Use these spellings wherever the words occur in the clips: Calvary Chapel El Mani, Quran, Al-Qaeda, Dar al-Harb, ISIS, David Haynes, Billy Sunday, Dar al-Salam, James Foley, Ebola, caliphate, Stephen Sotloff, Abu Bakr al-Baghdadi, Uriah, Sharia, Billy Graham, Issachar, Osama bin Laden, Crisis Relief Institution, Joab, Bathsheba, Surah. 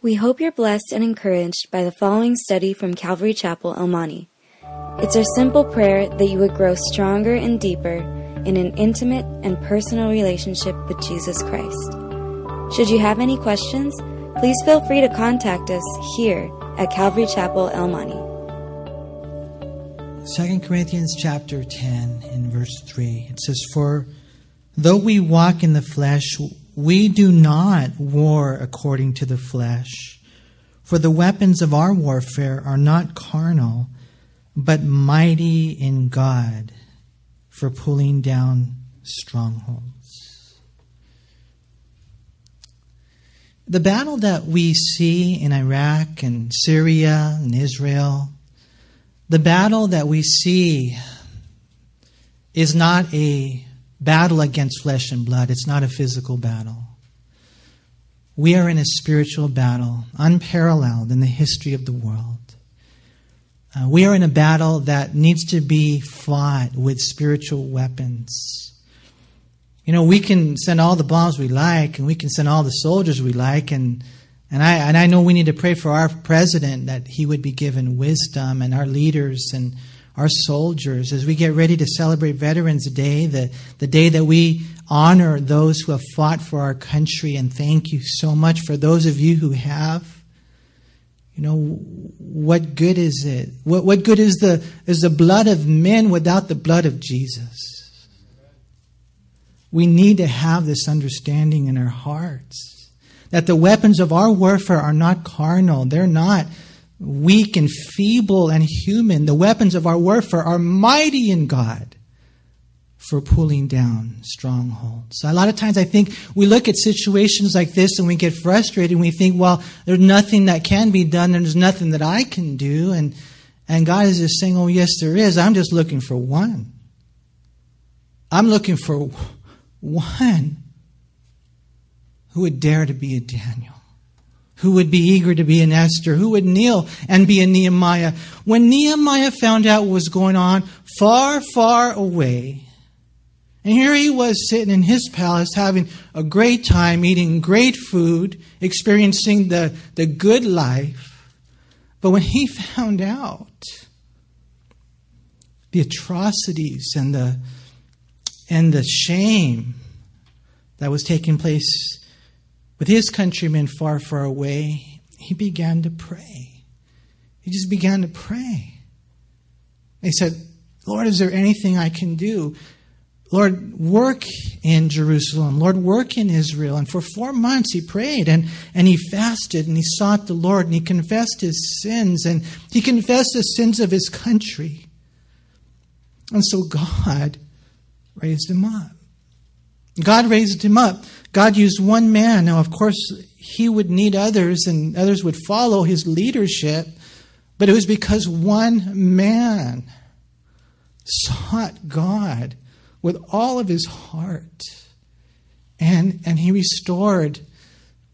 We hope you're blessed and encouraged by the following study from Calvary Chapel El Mani. It's our simple prayer that you would grow stronger and deeper in an intimate and personal relationship with Jesus Christ. Should you have any questions, please feel free to contact us here at Calvary Chapel El Mani. 2 Corinthians chapter 10 and verse 3, it says, "For though we walk in the flesh, we do not war according to the flesh. For the weapons of our warfare are not carnal, but mighty in God for pulling down strongholds." The battle that we see in Iraq and Syria and Israel, the battle that we see is not a battle against flesh and blood. It's not a physical battle. We are in a spiritual battle, unparalleled in the history of the world. We are in a battle that needs to be fought with spiritual weapons. You know, we can send all the bombs we like, and we can send all the soldiers we like, and I know we need to pray for our president that he would be given wisdom, and our leaders and our soldiers as we get ready to celebrate Veterans Day, the day that we honor those who have fought for our country. And thank you so much for those of you who have. You know, what good is it? What good is the blood of men without the blood of Jesus? We need to have this understanding in our hearts, that the weapons of our warfare are not carnal. They're not weak and feeble and human. The weapons of our warfare are mighty in God for pulling down strongholds. So a lot of times I think we look at situations like this and we get frustrated and we think, well, there's nothing that can be done. There's nothing that I can do. And God is just saying, oh, yes, there is. I'm just looking for one. I'm looking for one who would dare to be a Daniel, who would be eager to be an Esther, who would kneel and be a Nehemiah. When Nehemiah found out what was going on far, far away, and here he was sitting in his palace having a great time, eating great food, experiencing the good life. But when he found out the atrocities and the shame that was taking place with his countrymen far, far away, he began to pray. He just began to pray. He said, Lord, is there anything I can do? Lord, work in Jerusalem. Lord, work in Israel. And for 4 months he prayed and he fasted and he sought the Lord and he confessed his sins and he confessed the sins of his country. And so God raised him up. God raised him up. God used one man. Now, of course, he would need others and others would follow his leadership. But it was because one man sought God with all of his heart. And he restored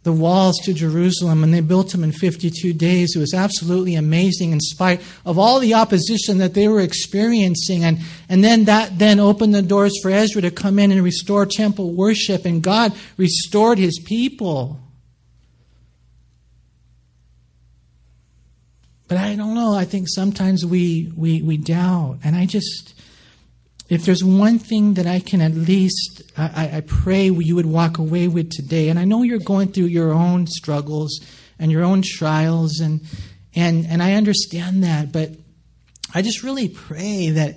the walls to Jerusalem, and they built them in 52 days. It was absolutely amazing in spite of all the opposition that they were experiencing. And then opened the doors for Ezra to come in and restore temple worship, and God restored his people. But I don't know, I think sometimes we doubt, and I just, if there's one thing that I can at least, I pray you would walk away with today. And I know you're going through your own struggles and your own trials, and I understand that. But I just really pray that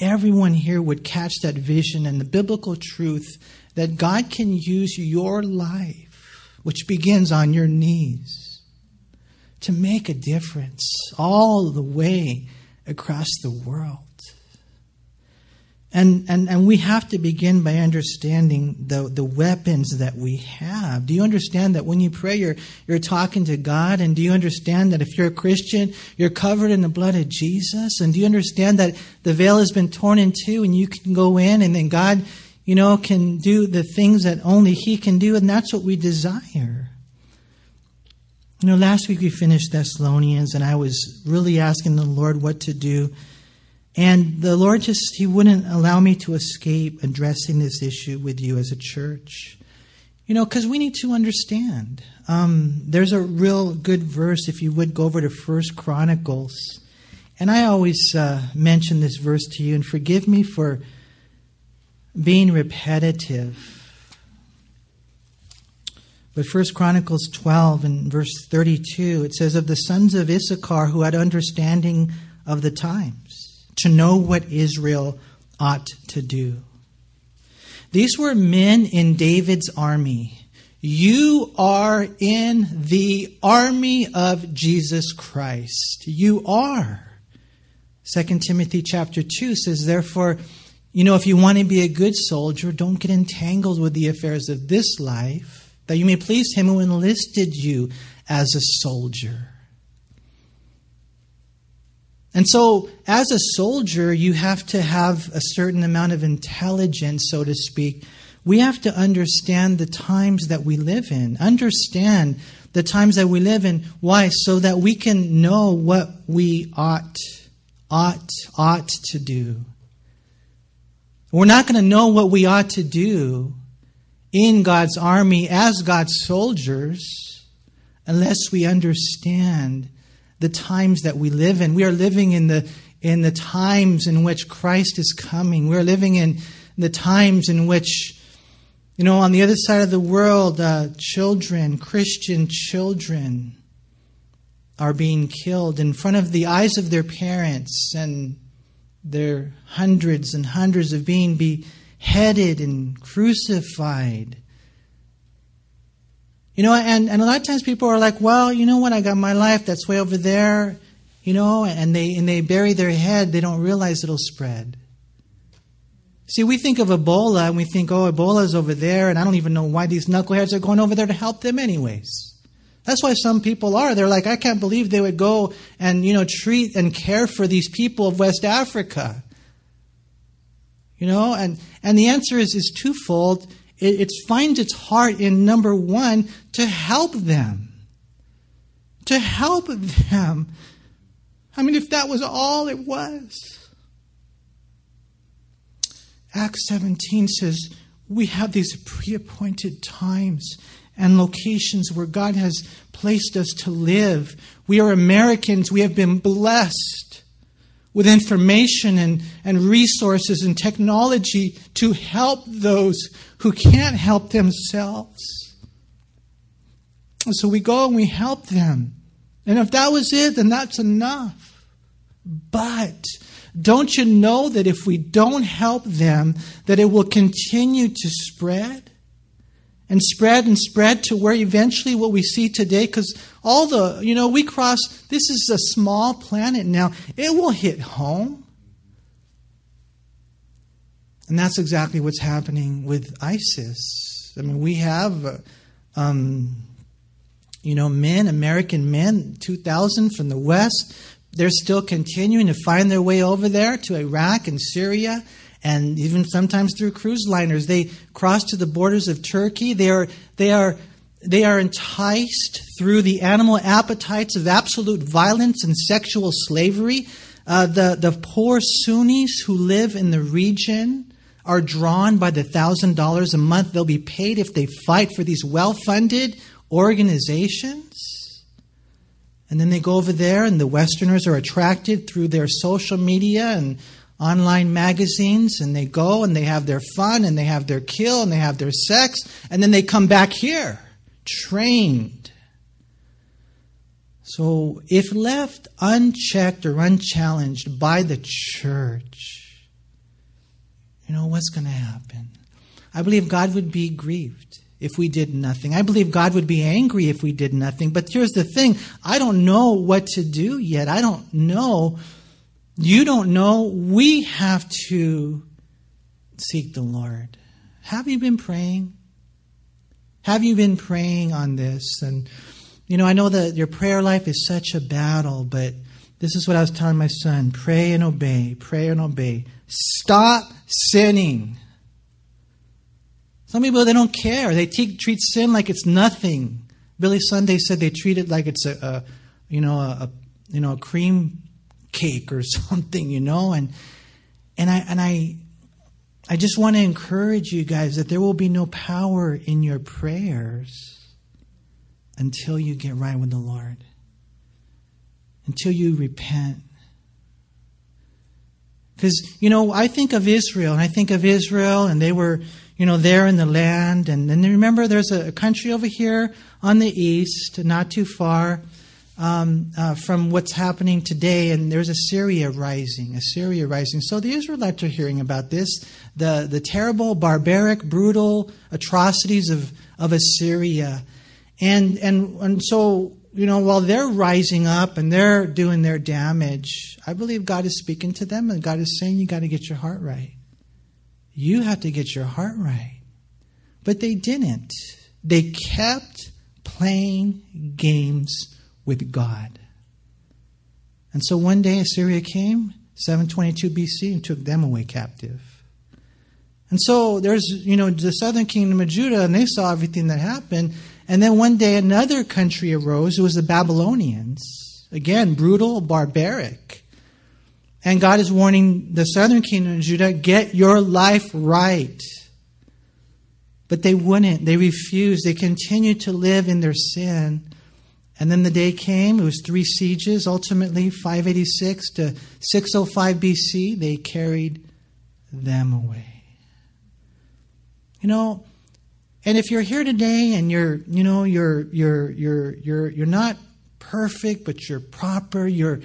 everyone here would catch that vision and the biblical truth that God can use your life, which begins on your knees, to make a difference all the way across the world. And we have to begin by understanding the weapons that we have. Do you understand that when you pray, you're talking to God? And do you understand that if you're a Christian, you're covered in the blood of Jesus? And do you understand that the veil has been torn in two and you can go in, and then God, you know, can do the things that only He can do? And that's what we desire. You know, last week we finished Thessalonians, and I was really asking the Lord what to do. And the Lord just, He wouldn't allow me to escape addressing this issue with you as a church. You know, because we need to understand. There's a real good verse, if you would, go over to 1 Chronicles. And I always mention this verse to you, and forgive me for being repetitive. But 1 Chronicles 12 and verse 32, it says, of the sons of Issachar who had understanding of the times, to know what Israel ought to do. These were men in David's army. You are in the army of Jesus Christ. You are. 2 Timothy chapter 2 says, therefore, you know, if you want to be a good soldier, don't get entangled with the affairs of this life, that you may please him who enlisted you as a soldier. And so, as a soldier, you have to have a certain amount of intelligence, so to speak. We have to understand the times that we live in. Understand the times that we live in. Why? So that we can know what we ought to do. We're not going to know what we ought to do in God's army as God's soldiers unless we understand the times that we live in. We are living in the times in which Christ is coming. We are living in the times in which, you know, on the other side of the world, Christian children are being killed in front of the eyes of their parents, and they're hundreds and hundreds of being beheaded and crucified. You know, and a lot of times people are like, well, you know what, I got my life, that's way over there, you know, and they bury their head, they don't realize it'll spread. See, we think of Ebola and we think, oh, Ebola's over there, and I don't even know why these knuckleheads are going over there to help them anyways. That's why some people are. They're like, I can't believe they would go and, you know, treat and care for these people of West Africa. You know, and the answer is twofold. It finds its heart in, number one, to help them. To help them. I mean, if that was all it was. Acts 17 says, we have these pre-appointed times and locations where God has placed us to live. We are Americans. We have been blessed with information and resources and technology to help those who can't help themselves. And so we go and we help them. And if that was it, then that's enough. But don't you know that if we don't help them, that it will continue to spread? And spread and spread to where eventually what we see today, because all the, you know, we cross, this is a small planet now. It will hit home. And that's exactly what's happening with ISIS. I mean, we have, you know, men, American men, 2,000 from the West. They're still continuing to find their way over there to Iraq and Syria. And even sometimes through cruise liners, they cross to the borders of Turkey. They are enticed through the animal appetites of absolute violence and sexual slavery. The poor Sunnis who live in the region are drawn by the $1,000 a month they'll be paid if they fight for these well-funded organizations. And then they go over there, and the Westerners are attracted through their social media and online magazines, and they go and they have their fun and they have their kill and they have their sex, and then they come back here trained. So if left unchecked or unchallenged by the church, you know what's going to happen? I believe God would be grieved if we did nothing. I believe God would be angry if we did nothing. But here's the thing, I don't know what to do yet. I don't know. You don't know. We have to seek the Lord. Have you been praying? Have you been praying on this? And, you know, I know that your prayer life is such a battle, but this is what I was telling my son. Pray and obey. Pray and obey. Stop sinning. Some people, they don't care. They treat sin like it's nothing. Billy Sunday said they treat it like it's a cream cake or something, you know, and I I just want to encourage you guys that there will be no power in your prayers until you get right with the Lord, until you repent. Because, you know, I think of Israel, and they were, you know, there in the land. And then remember, there's a country over here on the east, not too far from what's happening today, and there's Assyria rising. So the Israelites are hearing about this, the terrible, barbaric, brutal atrocities of Assyria. And so, you know, while they're rising up and they're doing their damage, I believe God is speaking to them, and God is saying, you got to get your heart right. You have to get your heart right. But they didn't. They kept playing games with God. And so one day Assyria came, 722 BC, and took them away captive. And so there's, you know, the southern kingdom of Judah, and they saw everything that happened. And then one day another country arose. It was the Babylonians. Again, brutal, barbaric. And God is warning the southern kingdom of Judah, get your life right. But they wouldn't. They refused. They continued to live in their sin. And then the day came, it was three sieges. Ultimately, 586 to 605 BC, they carried them away. You know, and if you're here today and you're not perfect, but you're proper, you're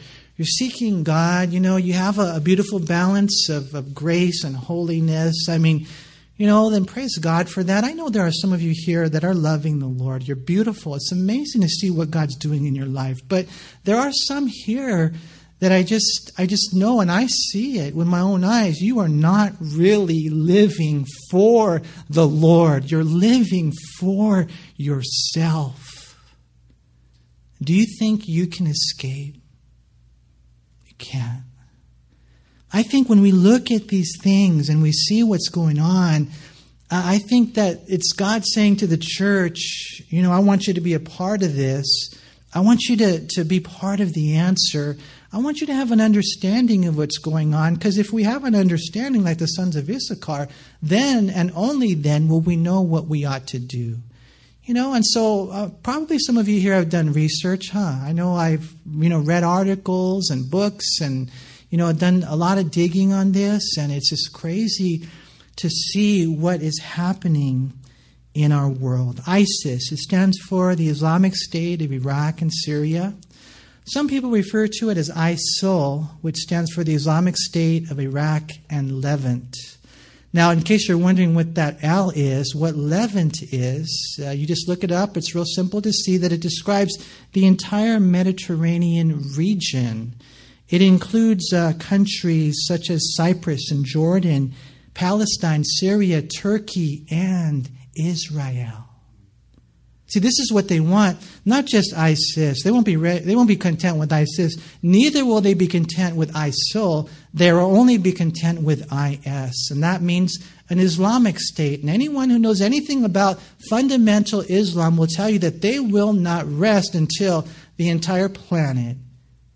seeking God, you know, you have a beautiful balance of grace and holiness. I mean, you know, then praise God for that. I know there are some of you here that are loving the Lord. You're beautiful. It's amazing to see what God's doing in your life. But there are some here that I just know, and I see it with my own eyes. You are not really living for the Lord. You're living for yourself. Do you think you can escape? You can't. I think when we look at these things and we see what's going on, I think that it's God saying to the church, you know, I want you to be a part of this. I want you to be part of the answer. I want you to have an understanding of what's going on, because if we have an understanding like the sons of Issachar, then and only then will we know what we ought to do. You know, and so probably some of you here have done research, huh? I know I've, you know, read articles and books and, you know, I've done a lot of digging on this, and it's just crazy to see what is happening in our world. ISIS, it stands for the Islamic State of Iraq and Syria. Some people refer to it as ISIL, which stands for the Islamic State of Iraq and Levant. Now, in case you're wondering what that L is, what Levant is, you just look it up. It's real simple to see that it describes the entire Mediterranean region. It includes countries such as Cyprus and Jordan, Palestine, Syria, Turkey, and Israel. See, this is what they want, not just ISIS. They won't be content with ISIS. Neither will they be content with ISIL. They will only be content with IS, and that means an Islamic state. And anyone who knows anything about fundamental Islam will tell you that they will not rest until the entire planet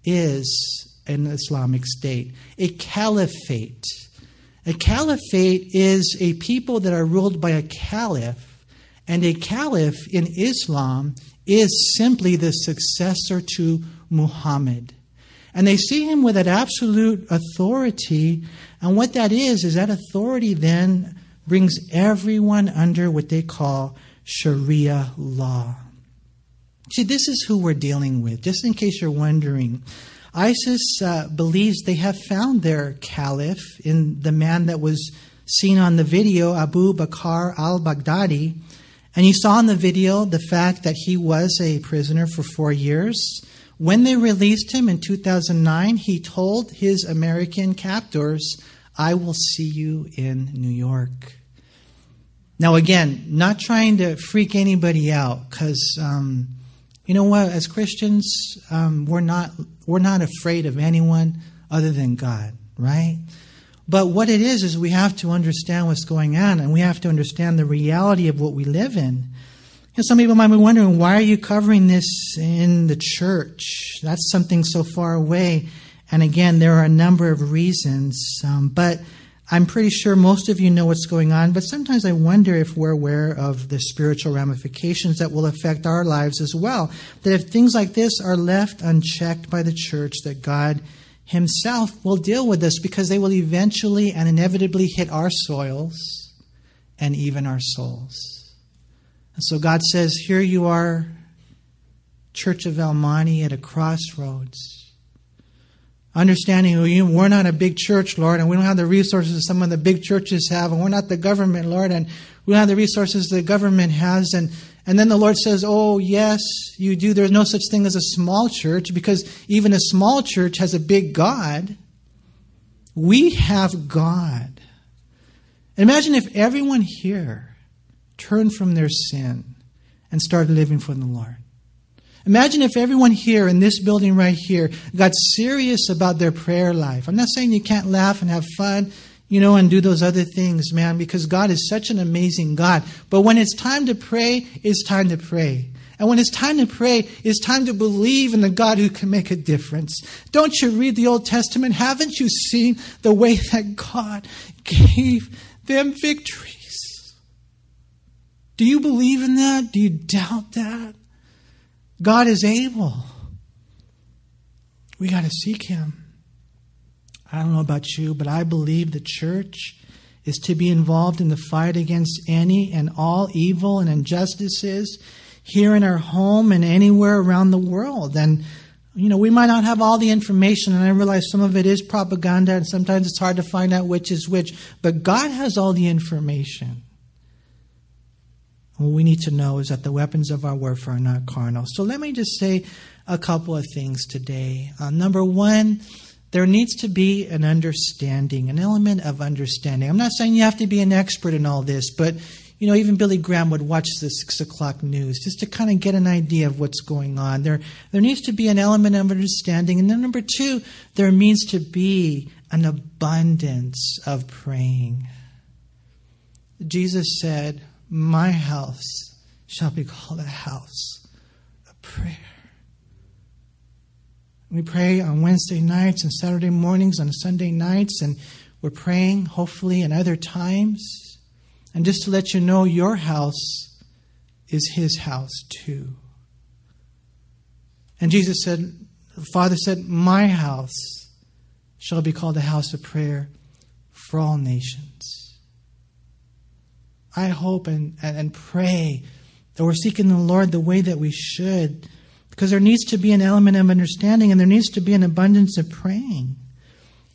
is an Islamic state, a caliphate. A caliphate is a people that are ruled by a caliph, and a caliph in Islam is simply the successor to Muhammad. And they see him with an absolute authority, and what that is that authority then brings everyone under what they call Sharia law. See, this is who we're dealing with, just in case you're wondering. ISIS believes they have found their caliph in the man that was seen on the video, Abu Bakr al-Baghdadi. And you saw in the video the fact that he was a prisoner for 4 years. When they released him in 2009, he told his American captors, I will see you in New York. Now, again, not trying to freak anybody out, because you know what? As Christians, we're not afraid of anyone other than God, right? But what it is we have to understand what's going on, and we have to understand the reality of what we live in. And some people might be wondering, why are you covering this in the church? That's something so far away. And again, there are a number of reasons. But I'm pretty sure most of you know what's going on, but sometimes I wonder if we're aware of the spiritual ramifications that will affect our lives as well. That if things like this are left unchecked by the church, that God himself will deal with this, because they will eventually and inevitably hit our soils and even our souls. And so God says, here you are, Church of El Mani, at a crossroads. Understanding we're not a big church, Lord, and we don't have the resources that some of the big churches have, and we're not the government, Lord, and we don't have the resources the government has. And then the Lord says, oh, yes, you do. There's no such thing as a small church, because even a small church has a big God. We have God. Imagine if everyone here turned from their sin and started living for the Lord. Imagine if everyone here in this building right here got serious about their prayer life. I'm not saying you can't laugh and have fun, and do those other things, man, because God is such an amazing God. But when it's time to pray, it's time to pray. And when it's time to pray, it's time to believe in the God who can make a difference. Don't you read the Old Testament? Haven't you seen the way that God gave them victories? Do you believe in that? Do you doubt that? God is able. We got to seek him. I don't know about you, but I believe the church is to be involved in the fight against any and all evil and injustices here in our home and anywhere around the world. And, we might not have all the information, and I realize some of it is propaganda, and sometimes it's hard to find out which is which, but God has all the information. What we need to know is that the weapons of our warfare are not carnal. So let me just say a couple of things today. Number one, there needs to be an understanding, an element of understanding. I'm not saying you have to be an expert in all this, but, even Billy Graham would watch the 6 o'clock news just to kind of get an idea of what's going on. There needs to be an element of understanding. And then number two, there needs to be an abundance of praying. Jesus said, my house shall be called a house of prayer. We pray on Wednesday nights and Saturday mornings, on Sunday nights, and we're praying, hopefully, in other times. And just to let you know, your house is his house too. And Jesus said, the Father said, my house shall be called a house of prayer for all nations. I hope and pray that we're seeking the Lord the way that we should, because there needs to be an element of understanding, and there needs to be an abundance of praying.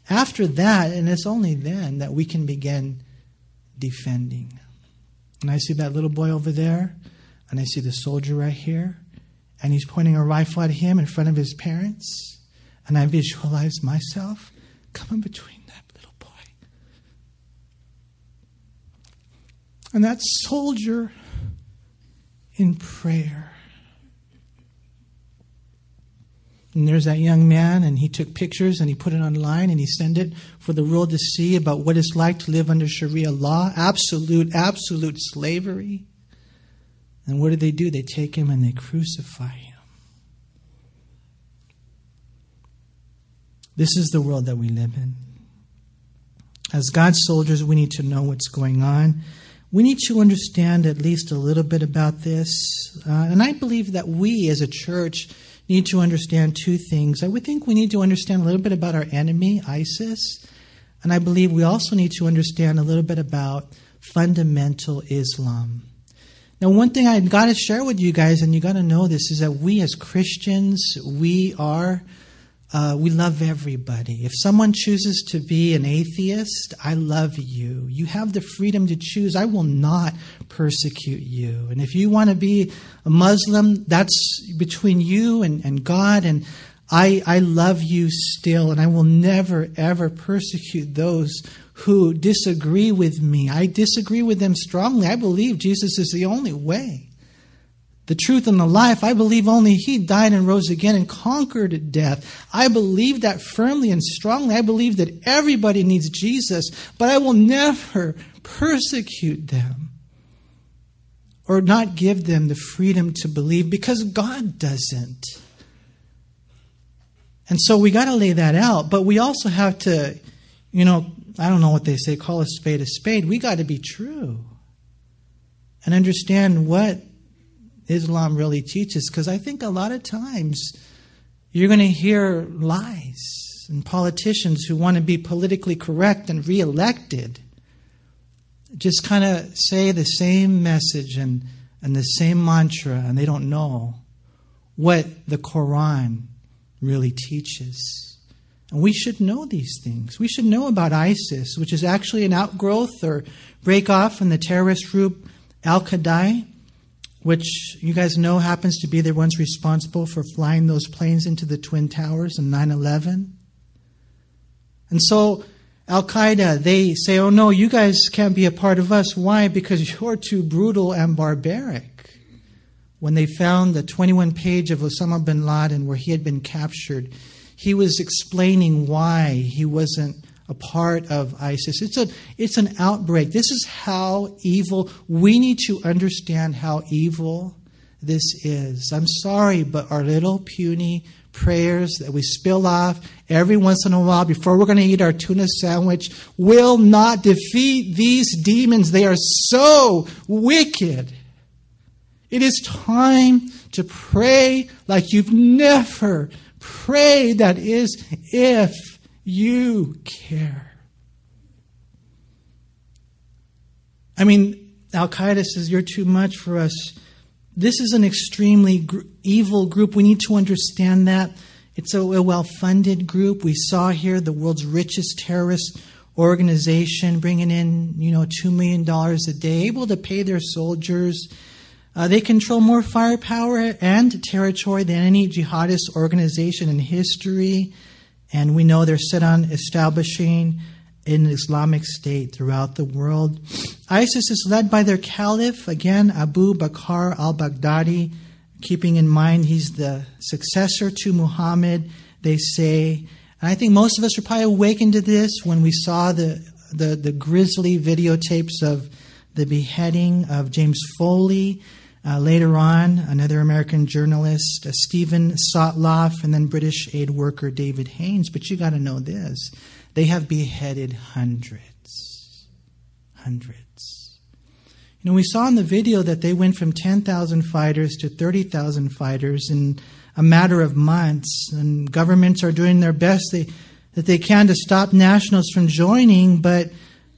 After that, and it's only then, that we can begin defending. And I see that little boy over there, and I see the soldier right here, and he's pointing a rifle at him in front of his parents, and I visualize myself coming between. And that soldier in prayer. And there's that young man, and he took pictures and he put it online and he sent it for the world to see about what it's like to live under Sharia law. Absolute slavery. And what do? They take him and they crucify him. This is the world that we live in. As God's soldiers, we need to know what's going on. We need to understand at least a little bit about this. And I believe that we as a church need to understand two things. I would think we need to understand a little bit about our enemy, ISIS. And I believe we also need to understand a little bit about fundamental Islam. Now, one thing I've got to share with you guys, and you got to know this, is that we as Christians, we love everybody. If someone chooses to be an atheist, I love you. You have the freedom to choose. I will not persecute you. And if you want to be a Muslim, that's between you and God. And I love you still. And I will never, ever persecute those who disagree with me. I disagree with them strongly. I believe Jesus is the only way, the truth and the life. I believe only he died and rose again and conquered death. I believe that firmly and strongly. I believe that everybody needs Jesus, but I will never persecute them or not give them the freedom to believe, because God doesn't. And so we got to lay that out, but we also have to, I don't know what they say, call a spade a spade. We got to be true and understand what Islam really teaches, because I think a lot of times you're going to hear lies and politicians who want to be politically correct and reelected just kind of say the same message and the same mantra, and they don't know what the Quran really teaches. And we should know these things. We should know about ISIS, which is actually an outgrowth or break off from the terrorist group Al-Qaeda, which you guys know happens to be the ones responsible for flying those planes into the Twin Towers on 9/11. And so Al-Qaeda, they say, oh no, you guys can't be a part of us. Why? Because you're too brutal and barbaric. When they found the 21-page of Osama bin Laden where he had been captured, he was explaining why he wasn't a part of ISIS. It's an outbreak. This is how evil, we need to understand how evil this is. I'm sorry, but our little puny prayers that we spill off every once in a while before we're going to eat our tuna sandwich will not defeat these demons. They are so wicked. It is time to pray like you've never prayed. That is, if you care. I mean, Al-Qaeda says you're too much for us. This is an extremely evil group. We need to understand that. It's a well-funded group. We saw here the world's richest terrorist organization bringing in, $2 million a day, able to pay their soldiers. They control more firepower and territory than any jihadist organization in history. And we know they're set on establishing an Islamic state throughout the world. ISIS is led by their caliph, again, Abu Bakr al-Baghdadi. Keeping in mind he's the successor to Muhammad, they say. And I think most of us were probably awakened to this when we saw the grisly videotapes of the beheading of James Foley. Later on, another American journalist, Stephen Sotloff, and then British aid worker David Haynes. But you got to know this. They have beheaded hundreds. Hundreds. We saw in the video that they went from 10,000 fighters to 30,000 fighters in a matter of months. And governments are doing their best that they can to stop nationals from joining. But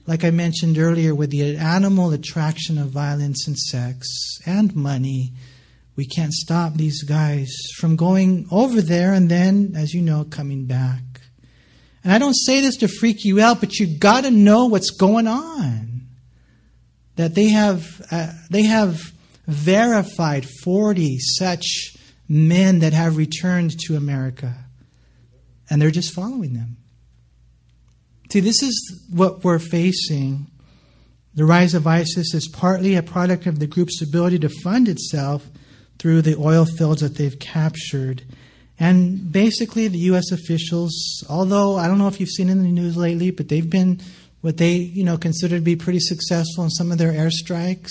like I mentioned earlier, with the animal attraction of violence and sex and money, we can't stop these guys from going over there and then, as you know, coming back. And I don't say this to freak you out, but you got to know what's going on. That they have verified 40 such men that have returned to America, and they're just following them. See, this is what we're facing. The rise of ISIS is partly a product of the group's ability to fund itself through the oil fields that they've captured. And basically the U.S. officials, although I don't know if you've seen in the news lately, but they've been what they consider to be pretty successful in some of their airstrikes.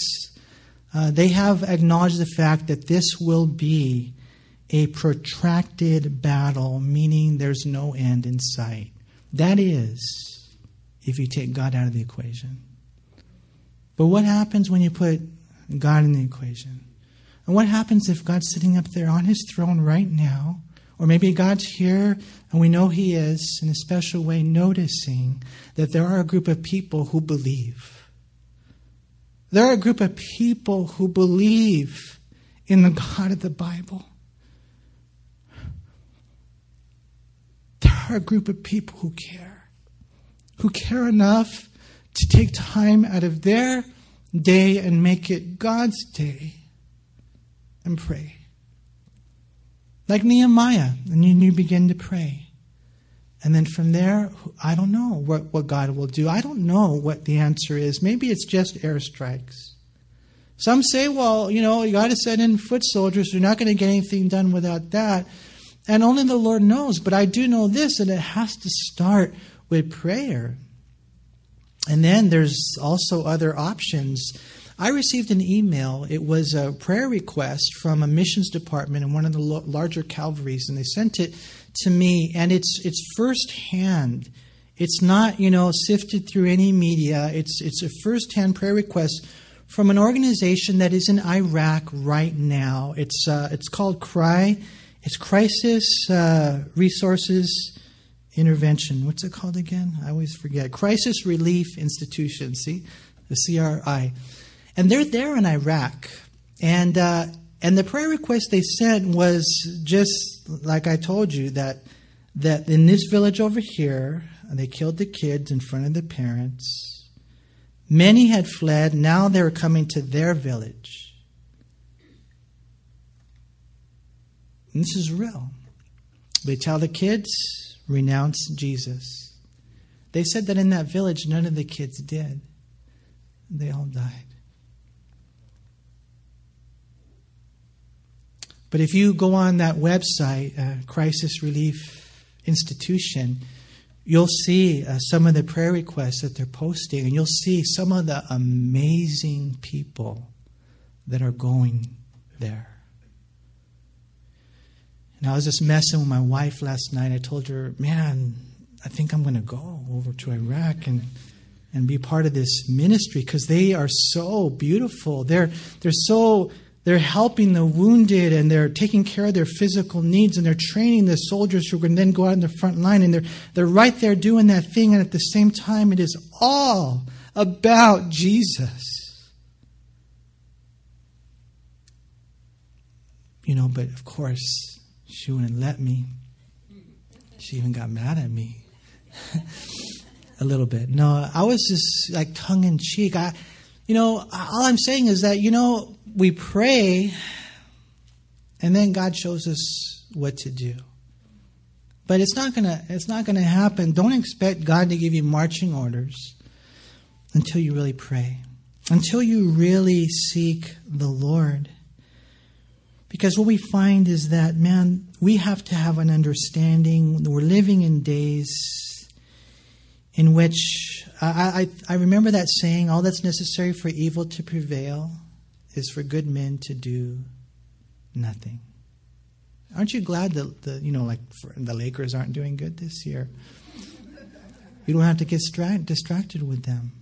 They have acknowledged the fact that this will be a protracted battle, meaning there's no end in sight. That is, if you take God out of the equation. But what happens when you put God in the equation? And what happens if God's sitting up there on his throne right now, or maybe God's here, and we know he is, in a special way, noticing that there are a group of people who believe. There are a group of people who believe in the God of the Bible. There are a group of people who care enough to take time out of their day and make it God's day and pray. Like Nehemiah, and you begin to pray. And then from there, I don't know what God will do. I don't know what the answer is. Maybe it's just airstrikes. Some say, well, you got to send in foot soldiers. You're not going to get anything done without that. And only the Lord knows. But I do know this, and it has to start with prayer. And then there's also other options. I received an email. It was a prayer request from a missions department in one of the larger Calvaries, and they sent it to me. And it's firsthand. It's not, you know, sifted through any media. It's a first-hand prayer request from an organization that is in Iraq right now. It's called CRI. It's Crisis Resources Intervention. What's it called again? I always forget. Crisis Relief Institution. See, the CRI, and they're there in Iraq. And the prayer request they sent was just like I told you, that in this village over here, they killed the kids in front of the parents. Many had fled. Now they were coming to their village. And this is real. They tell the kids, renounce Jesus. They said that in that village, none of the kids did. They all died. But if you go on that website, Crisis Relief Institution, you'll see some of the prayer requests that they're posting, and you'll see some of the amazing people that are going there. And I was just messing with my wife last night. I told her, man, I think I'm going to go over to Iraq and be part of this ministry, because they are so beautiful. They're helping the wounded, and they're taking care of their physical needs, and they're training the soldiers who can then go out in the front line, and they're right there doing that thing, and at the same time, it is all about Jesus. You know, but of course, she wouldn't let me. She even got mad at me. A little bit. No, I was just like tongue in cheek. All I'm saying is that, you know, we pray, and then God shows us what to do. But it's not gonna happen. Don't expect God to give you marching orders until you really pray, until you really seek the Lord. Because what we find is that, man, we have to have an understanding. We're living in days in which I remember that saying, all that's necessary for evil to prevail is for good men to do nothing. Aren't you glad that the Lakers aren't doing good this year? You don't have to get distracted with them.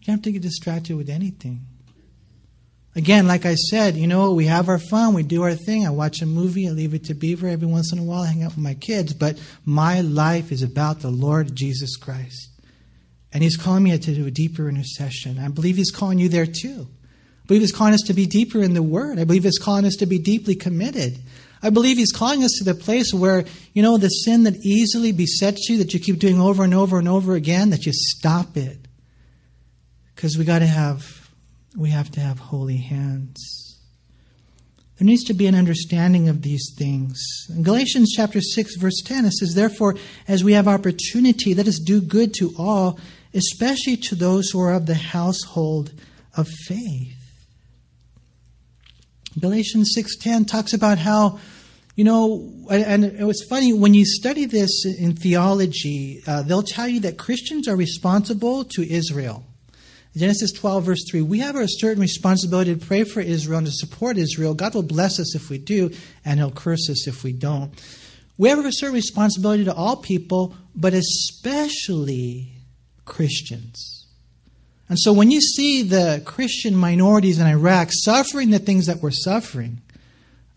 You don't have to get distracted with anything. Again, like I said, you know, we have our fun, we do our thing. I watch a movie, I leave it to Beaver every once in a while, I hang out with my kids, but my life is about the Lord Jesus Christ. And He's calling me to do a deeper intercession. I believe He's calling you there too. I believe He's calling us to be deeper in the Word. I believe He's calling us to be deeply committed. I believe He's calling us to the place where, you know, the sin that easily besets you, that you keep doing over and over and over again, that you stop it. Because we have to have holy hands. There needs to be an understanding of these things. In Galatians chapter 6, verse 10, it says, therefore, as we have opportunity, let us do good to all, especially to those who are of the household of faith. Galatians 6:10 talks about how, you know, and it was funny, when you study this in theology, they'll tell you that Christians are responsible to Israel. Genesis 12, verse 3, we have a certain responsibility to pray for Israel and to support Israel. God will bless us if we do, and He'll curse us if we don't. We have a certain responsibility to all people, but especially Christians. And so when you see the Christian minorities in Iraq suffering the things that we're suffering,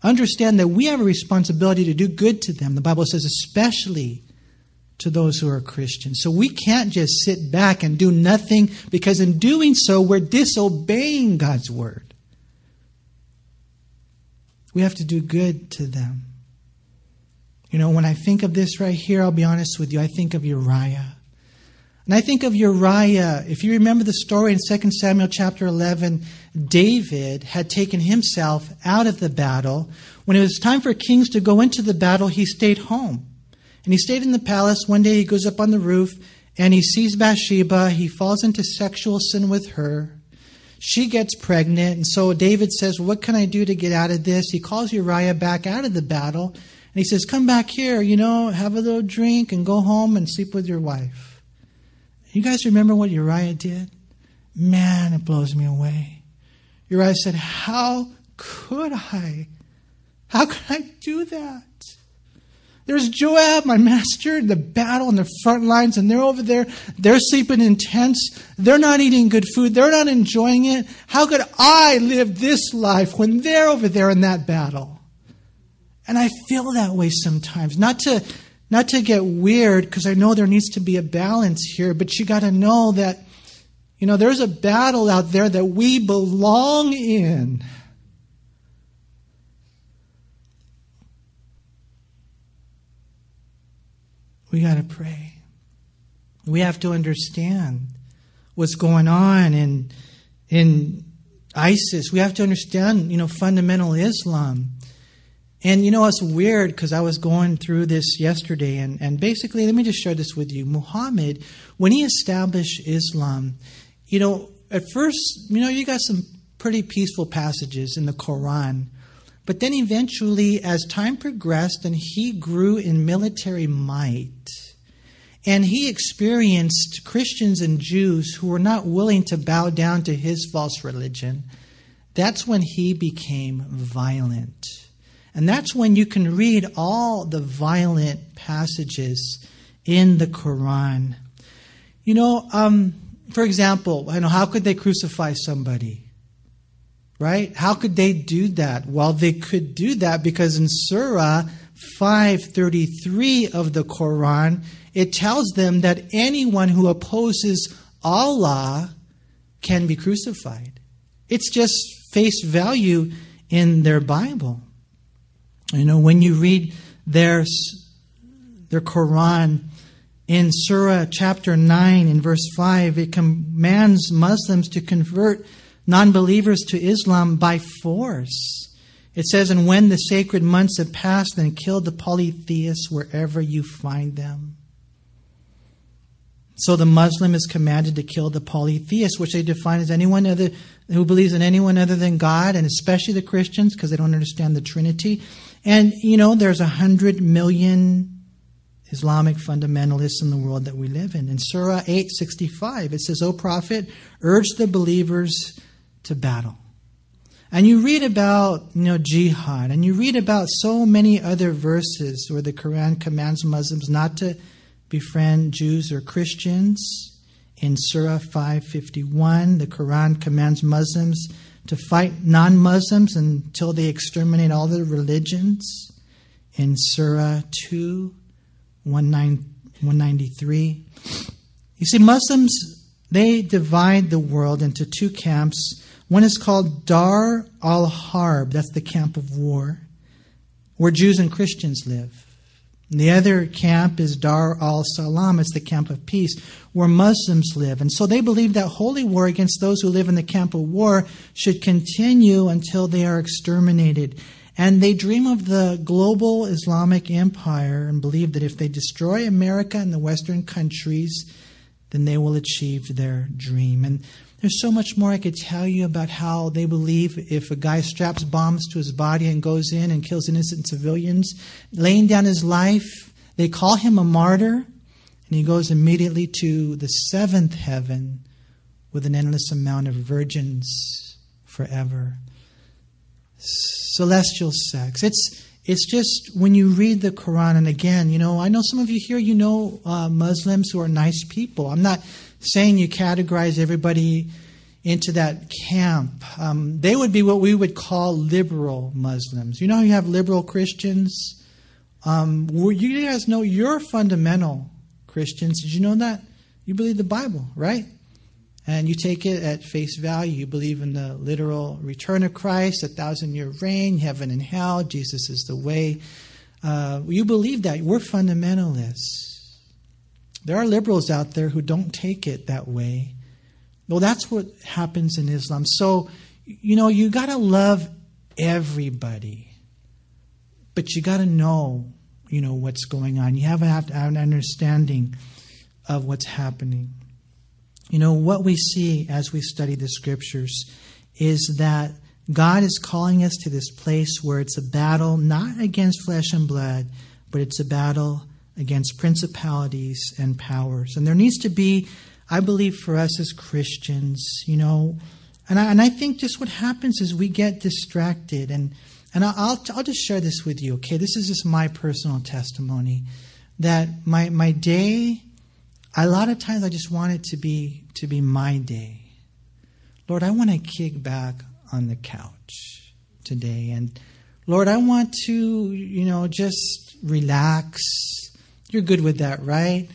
understand that we have a responsibility to do good to them. The Bible says especially to those who are Christians. So we can't just sit back and do nothing, because in doing so, we're disobeying God's word. We have to do good to them. You know, when I think of this right here, I'll be honest with you, I think of Uriah. And I think of Uriah, if you remember the story in 2 Samuel chapter 11, David had taken himself out of the battle. When it was time for kings to go into the battle, he stayed home. And he stayed in the palace. One day he goes up on the roof and he sees Bathsheba. He falls into sexual sin with her. She gets pregnant. And so David says, what can I do to get out of this? He calls Uriah back out of the battle. And he says, come back here, you know, have a little drink and go home and sleep with your wife. You guys remember what Uriah did? Man, it blows me away. Uriah said, how could I? How could I do that? There's Joab, my master, in the battle on the front lines, and they're over there. They're sleeping in tents. They're not eating good food. They're not enjoying it. How could I live this life when they're over there in that battle? And I feel that way sometimes. Not to get weird, because I know there needs to be a balance here, but you got to know that, you know, there's a battle out there that we belong in. We got to pray. We have to understand what's going on in ISIS. We have to understand, you know, fundamental Islam. And, you know, it's weird because I was going through this yesterday. And basically, let me just share this with you. Muhammad, when he established Islam, you know, at first, you know, you got some pretty peaceful passages in the Quran. But then eventually, as time progressed, and he grew in military might, and he experienced Christians and Jews who were not willing to bow down to his false religion, that's when he became violent. And that's when you can read all the violent passages in the Quran. You know, for example, I know, how could they crucify somebody? Right? How could they do that? Well, they could do that because in Surah 533 of the Quran, it tells them that anyone who opposes Allah can be crucified. It's just face value in their Bible. You know, when you read their Quran in Surah chapter 9 in verse 5, it commands Muslims to convert non-believers to Islam by force. It says, and when the sacred months have passed, then kill the polytheists wherever you find them. So the Muslim is commanded to kill the polytheists, which they define as anyone other who believes in anyone other than God, and especially the Christians, because they don't understand the Trinity. And, you know, there's 100 million Islamic fundamentalists in the world that we live in. In Surah 8:65, it says, O Prophet, urge the believers to battle. And you read about, you know, jihad, and you read about so many other verses where the Quran commands Muslims not to befriend Jews or Christians. In Surah 551, the Quran commands Muslims to fight non-Muslims until they exterminate all the religions. In Surah 2:193. You see, Muslims, they divide the world into two camps. One is called Dar al-Harb, that's the camp of war, where Jews and Christians live. And the other camp is Dar al-Salam, it's the camp of peace, where Muslims live. And so they believe that holy war against those who live in the camp of war should continue until they are exterminated. And they dream of the global Islamic empire and believe that if they destroy America and the Western countries, then they will achieve their dream. And there's so much more I could tell you about how they believe if a guy straps bombs to his body and goes in and kills innocent civilians, laying down his life, they call him a martyr, and he goes immediately to the seventh heaven with an endless amount of virgins forever. Celestial sex. It's just when you read the Quran, and again, you know, I know some of you here, you know, Muslims who are nice people. I'm not saying you categorize everybody into that camp. They would be what we would call liberal Muslims. You know how you have liberal Christians? You guys know you're fundamental Christians. Did you know that? You believe the Bible, right? And you take it at face value. You believe in the literal return of Christ, a 1,000-year reign, heaven and hell, Jesus is the way. You believe that. We're fundamentalists. There are liberals out there who don't take it that way. Well, that's what happens in Islam. So, you know, you got to love everybody. But you got to know, you know, what's going on. You have to have an understanding of what's happening. You know, what we see as we study the scriptures is that God is calling us to this place where it's a battle not against flesh and blood, but it's a battle against principalities and powers. And there needs to be, I believe, for us as Christians, you know, and I think just what happens is we get distracted. And And I'll just share this with you, okay? This is just my personal testimony that my day, a lot of times I just want it to be my day. Lord, I want to kick back on the couch today. And Lord, I want to, just relax. You're good with that, right?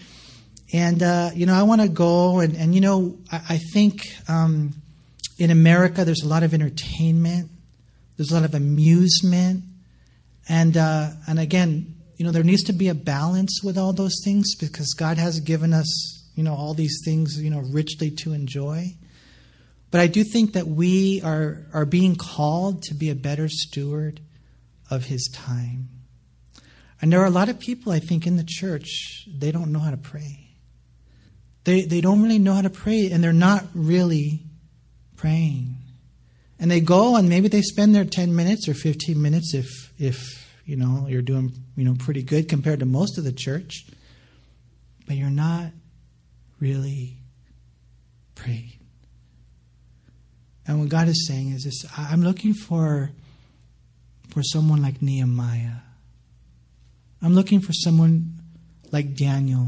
And, I want to go and I think in America there's a lot of entertainment. There's a lot of amusement. And again, there needs to be a balance with all those things because God has given us, all these things, richly to enjoy. But I do think that we are being called to be a better steward of His time. And there are a lot of people, I think, in the church, they don't know how to pray. They don't really know how to pray, and they're not really praying. And they go and maybe they spend their 10 minutes or 15 minutes if you're doing pretty good compared to most of the church, but you're not really praying. And what God is saying is this: I'm looking for someone like Nehemiah. I'm looking for someone like Daniel.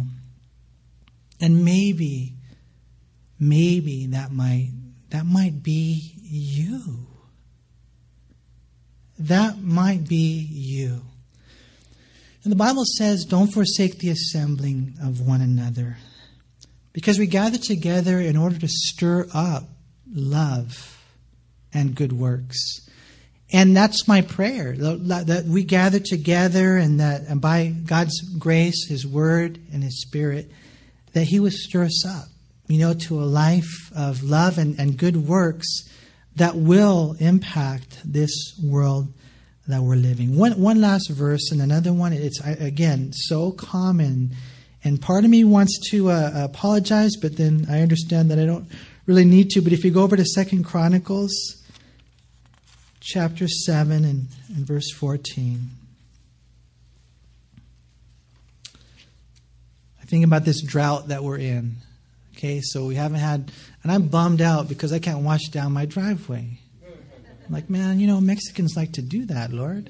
And maybe that might be you. That might be you. And the Bible says, don't forsake the assembling of one another, because we gather together in order to stir up love and good works. And that's my prayer, that we gather together and that and by God's grace, His Word and His Spirit, that He would stir us up, to a life of love and good works that will impact this world that we're living. One last verse and another one. It's, again, so common. And part of me wants to apologize, but then I understand that I don't really need to. But if you go over to 2 Chronicles chapter 7 and verse 14. I think about this drought that we're in. Okay, so we haven't had, and I'm bummed out because I can't wash down my driveway. I'm like, man, Mexicans like to do that, Lord.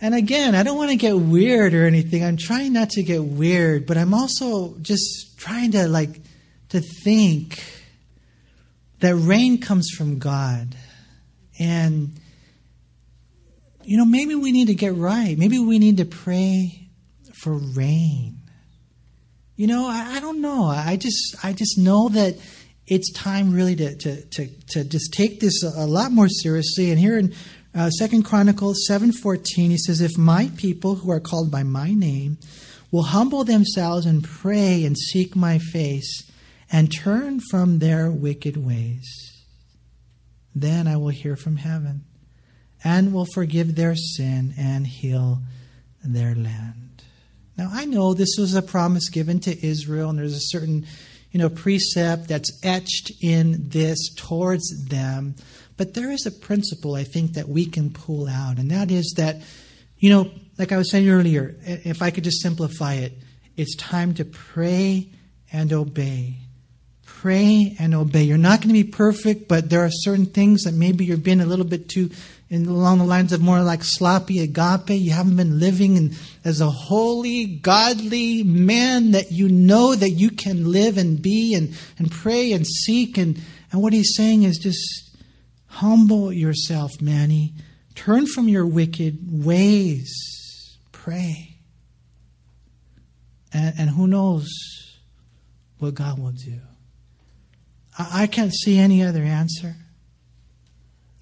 And again, I don't want to get weird or anything. I'm trying not to get weird, but I'm also just trying to to think that rain comes from God. And, maybe we need to get right. Maybe we need to pray for rain. I don't know. I just know that it's time really to just take this a lot more seriously. And here in 2 Chronicles 7:14, he says, "If my people who are called by my name will humble themselves and pray and seek my face and turn from their wicked ways, then I will hear from heaven and will forgive their sin and heal their land." Now, I know this was a promise given to Israel, and there's a certain, precept that's etched in this towards them. But there is a principle, I think, that we can pull out, and that is that, like I was saying earlier, if I could just simplify it, it's time to pray and obey. Pray and obey. You're not going to be perfect, but there are certain things that maybe you're being a little bit too along the lines of more like sloppy agape. You haven't been living as a holy, godly man that you know that you can live and be and pray and seek. And what he's saying is just humble yourself, Manny. Turn from your wicked ways. Pray. And who knows what God will do. I can't see any other answer.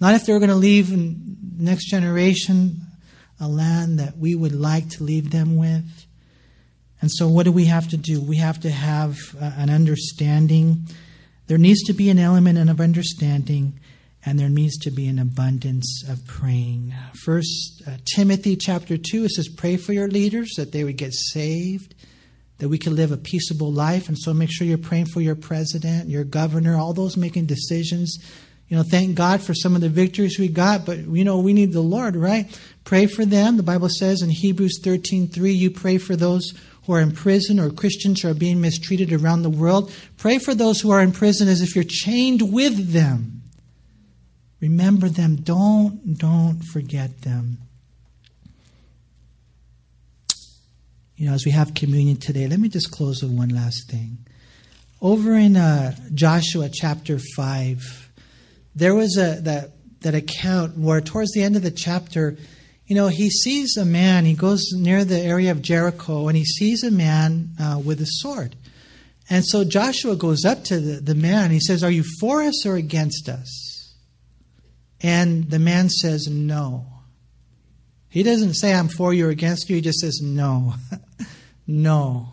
Not if they were going to leave in next generation a land that we would like to leave them with. And so what do we have to do? We have to have an understanding. There needs to be an element of understanding, and there needs to be an abundance of praying. First Timothy chapter 2, it says, "Pray for your leaders that they would get saved, that we can live a peaceable life." And so make sure you're praying for your president, your governor, all those making decisions. Thank God for some of the victories we got, but, we need the Lord, right? Pray for them. The Bible says in Hebrews 13:3, you pray for those who are in prison or Christians who are being mistreated around the world. Pray for those who are in prison as if you're chained with them. Remember them. Don't forget them. You know, as we have communion today, let me just close with one last thing. Over in Joshua chapter 5, there was that account where towards the end of the chapter, you know, he sees a man, he goes near the area of Jericho, and he sees a man with a sword. And so Joshua goes up to the man, and he says, "Are you for us or against us?" And the man says, "No." He doesn't say, "I'm for you or against you." He just says, "No." No.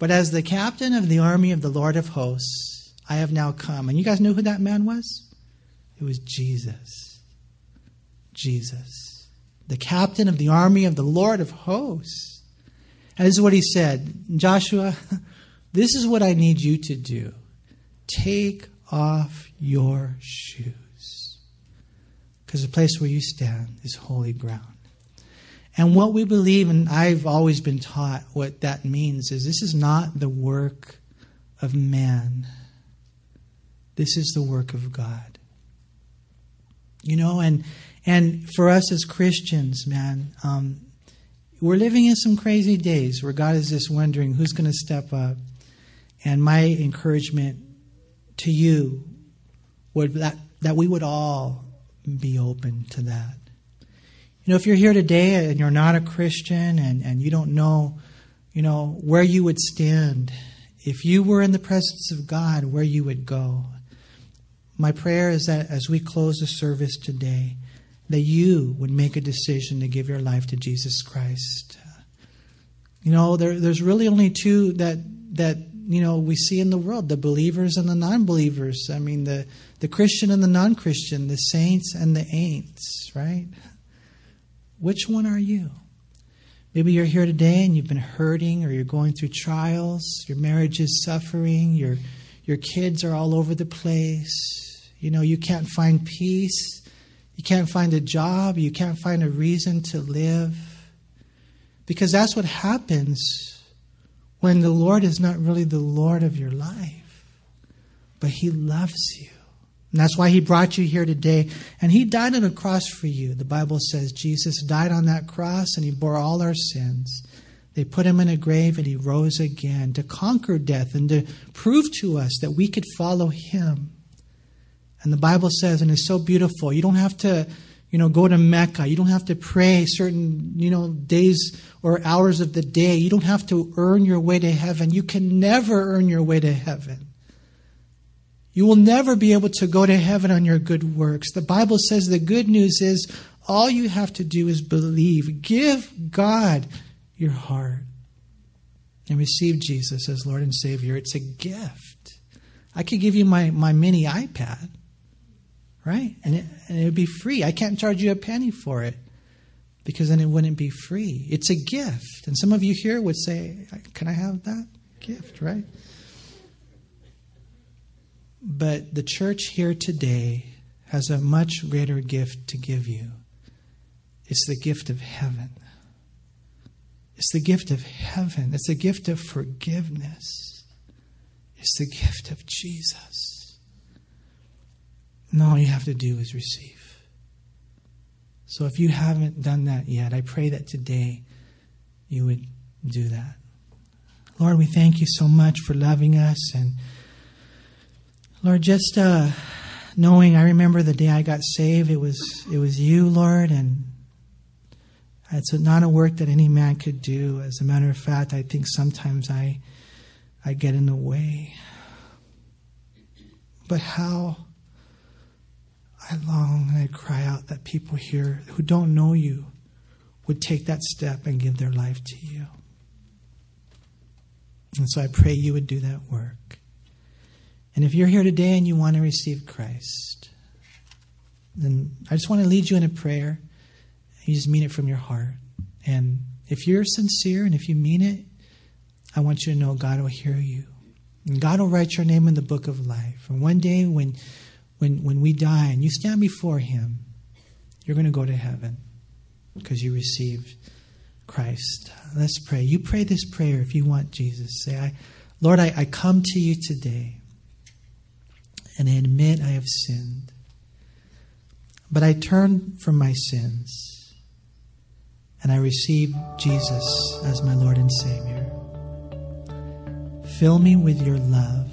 "But as the captain of the army of the Lord of hosts, I have now come." And you guys know who that man was? It was Jesus. Jesus. The captain of the army of the Lord of hosts. And this is what he said. "Joshua, this is what I need you to do. Take off your shoes. Because the place where you stand is holy ground." And what we believe, and I've always been taught what that means, is this is not the work of man. This is the work of God. You know, and for us as Christians, man, we're living in some crazy days where God is just wondering who's going to step up. And my encouragement to you would that we would all be open to that. You know, if you're here today and you're not a Christian and you don't know, you know, where you would stand, if you were in the presence of God, where you would go. My prayer is that as we close the service today, that you would make a decision to give your life to Jesus Christ. You know, there's really only two that you know, we see in the world, the believers and the non-believers. I mean, the Christian and the non-Christian, the saints and the ain'ts, right? Which one are you? Maybe you're here today and you've been hurting, or you're going through trials, your marriage is suffering, your kids are all over the place. You know, you can't find peace, you can't find a job, you can't find a reason to live. Because that's what happens when the Lord is not really the Lord of your life, but He loves you. And that's why He brought you here today. And He died on a cross for you. The Bible says Jesus died on that cross and He bore all our sins. They put Him in a grave and He rose again to conquer death and to prove to us that we could follow Him. And the Bible says, and it's so beautiful, you don't have to, you know, go to Mecca. You don't have to pray certain, you know, days or hours of the day. You don't have to earn your way to heaven. You can never earn your way to heaven. You will never be able to go to heaven on your good works. The Bible says the good news is all you have to do is believe. Give God your heart and receive Jesus as Lord and Savior. It's a gift. I could give you my mini iPad, right? And it would be free. I can't charge you a penny for it, because then it wouldn't be free. It's a gift. And some of you here would say, "Can I have that gift?" Right? But the church here today has a much greater gift to give you. It's the gift of heaven. It's the gift of heaven. It's the gift of forgiveness. It's the gift of Jesus. And all you have to do is receive. So if you haven't done that yet, I pray that today you would do that. Lord, we thank you so much for loving us. And Lord, just knowing, I remember the day I got saved, it was you, Lord, and it's not a work that any man could do. As a matter of fact, I think sometimes I get in the way. But how I long and I cry out that people here who don't know you would take that step and give their life to you. And so I pray you would do that work. And if you're here today and you want to receive Christ, then I just want to lead you in a prayer. You just mean it from your heart. And if you're sincere and if you mean it, I want you to know God will hear you. And God will write your name in the book of life. And one day when we die and you stand before Him, you're going to go to heaven because you received Christ. Let's pray. You pray this prayer if you want Jesus. Say, Lord, I come to you today. And I admit I have sinned. But I turned from my sins and I received Jesus as my Lord and Savior. Fill me with your love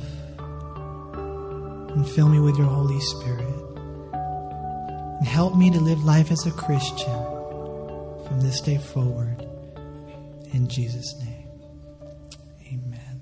and fill me with your Holy Spirit. And help me to live life as a Christian from this day forward. In Jesus' name, amen.